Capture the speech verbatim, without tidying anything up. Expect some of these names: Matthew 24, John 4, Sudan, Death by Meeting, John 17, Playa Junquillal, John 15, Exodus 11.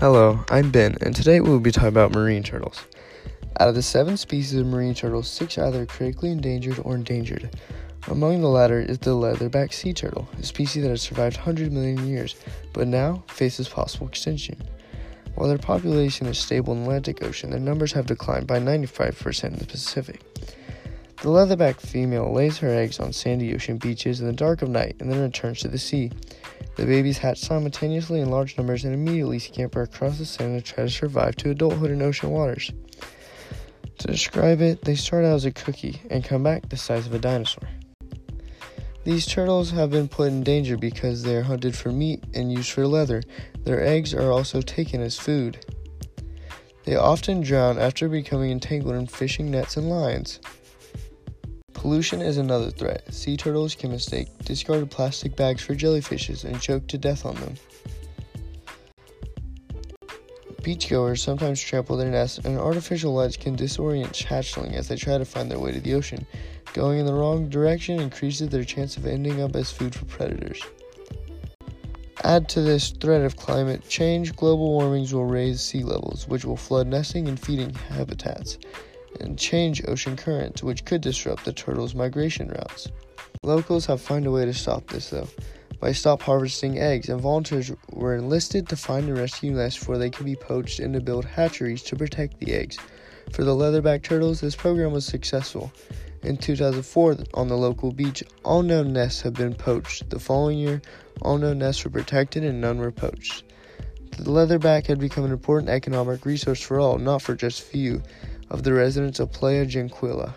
Hello, I'm Ben, and today we will be talking about marine turtles. Out of the seven species of marine turtles, six are either critically endangered or endangered. Among the latter is the leatherback sea turtle, a species that has survived one hundred million years, but now faces possible extinction. While their population is stable in the Atlantic Ocean, their numbers have declined by ninety-five percent in the Pacific. The leatherback female lays her eggs on sandy ocean beaches in the dark of night and then returns to the sea. The babies hatch simultaneously in large numbers and immediately scamper across the sand to try to survive to adulthood in ocean waters. To describe it, they start out as a cookie and come back the size of a dinosaur. These turtles have been put in danger because they are hunted for meat and used for leather. Their eggs are also taken as food. They often drown after becoming entangled in fishing nets and lines. Pollution is another threat. Sea turtles can mistake discarded plastic bags for jellyfishes and choke to death on them. Beachgoers sometimes trample their nests, and artificial lights can disorient hatchlings as they try to find their way to the ocean. Going in the wrong direction increases their chance of ending up as food for predators. Add to this threat of climate change, global warmings will raise sea levels, which will flood nesting and feeding habitats, and change ocean currents, which could disrupt the turtles' migration routes. Locals have found a way to stop this, though, by stop harvesting eggs, and volunteers were enlisted to find and rescue nests before they could be poached and to build hatcheries to protect the eggs. For the leatherback turtles, this program was successful. In two thousand four, on the local beach, all known nests had been poached. The following year, all known nests were protected and none were poached. The leatherback had become an important economic resource for all, not for just few, of the residents of Playa Junquillal.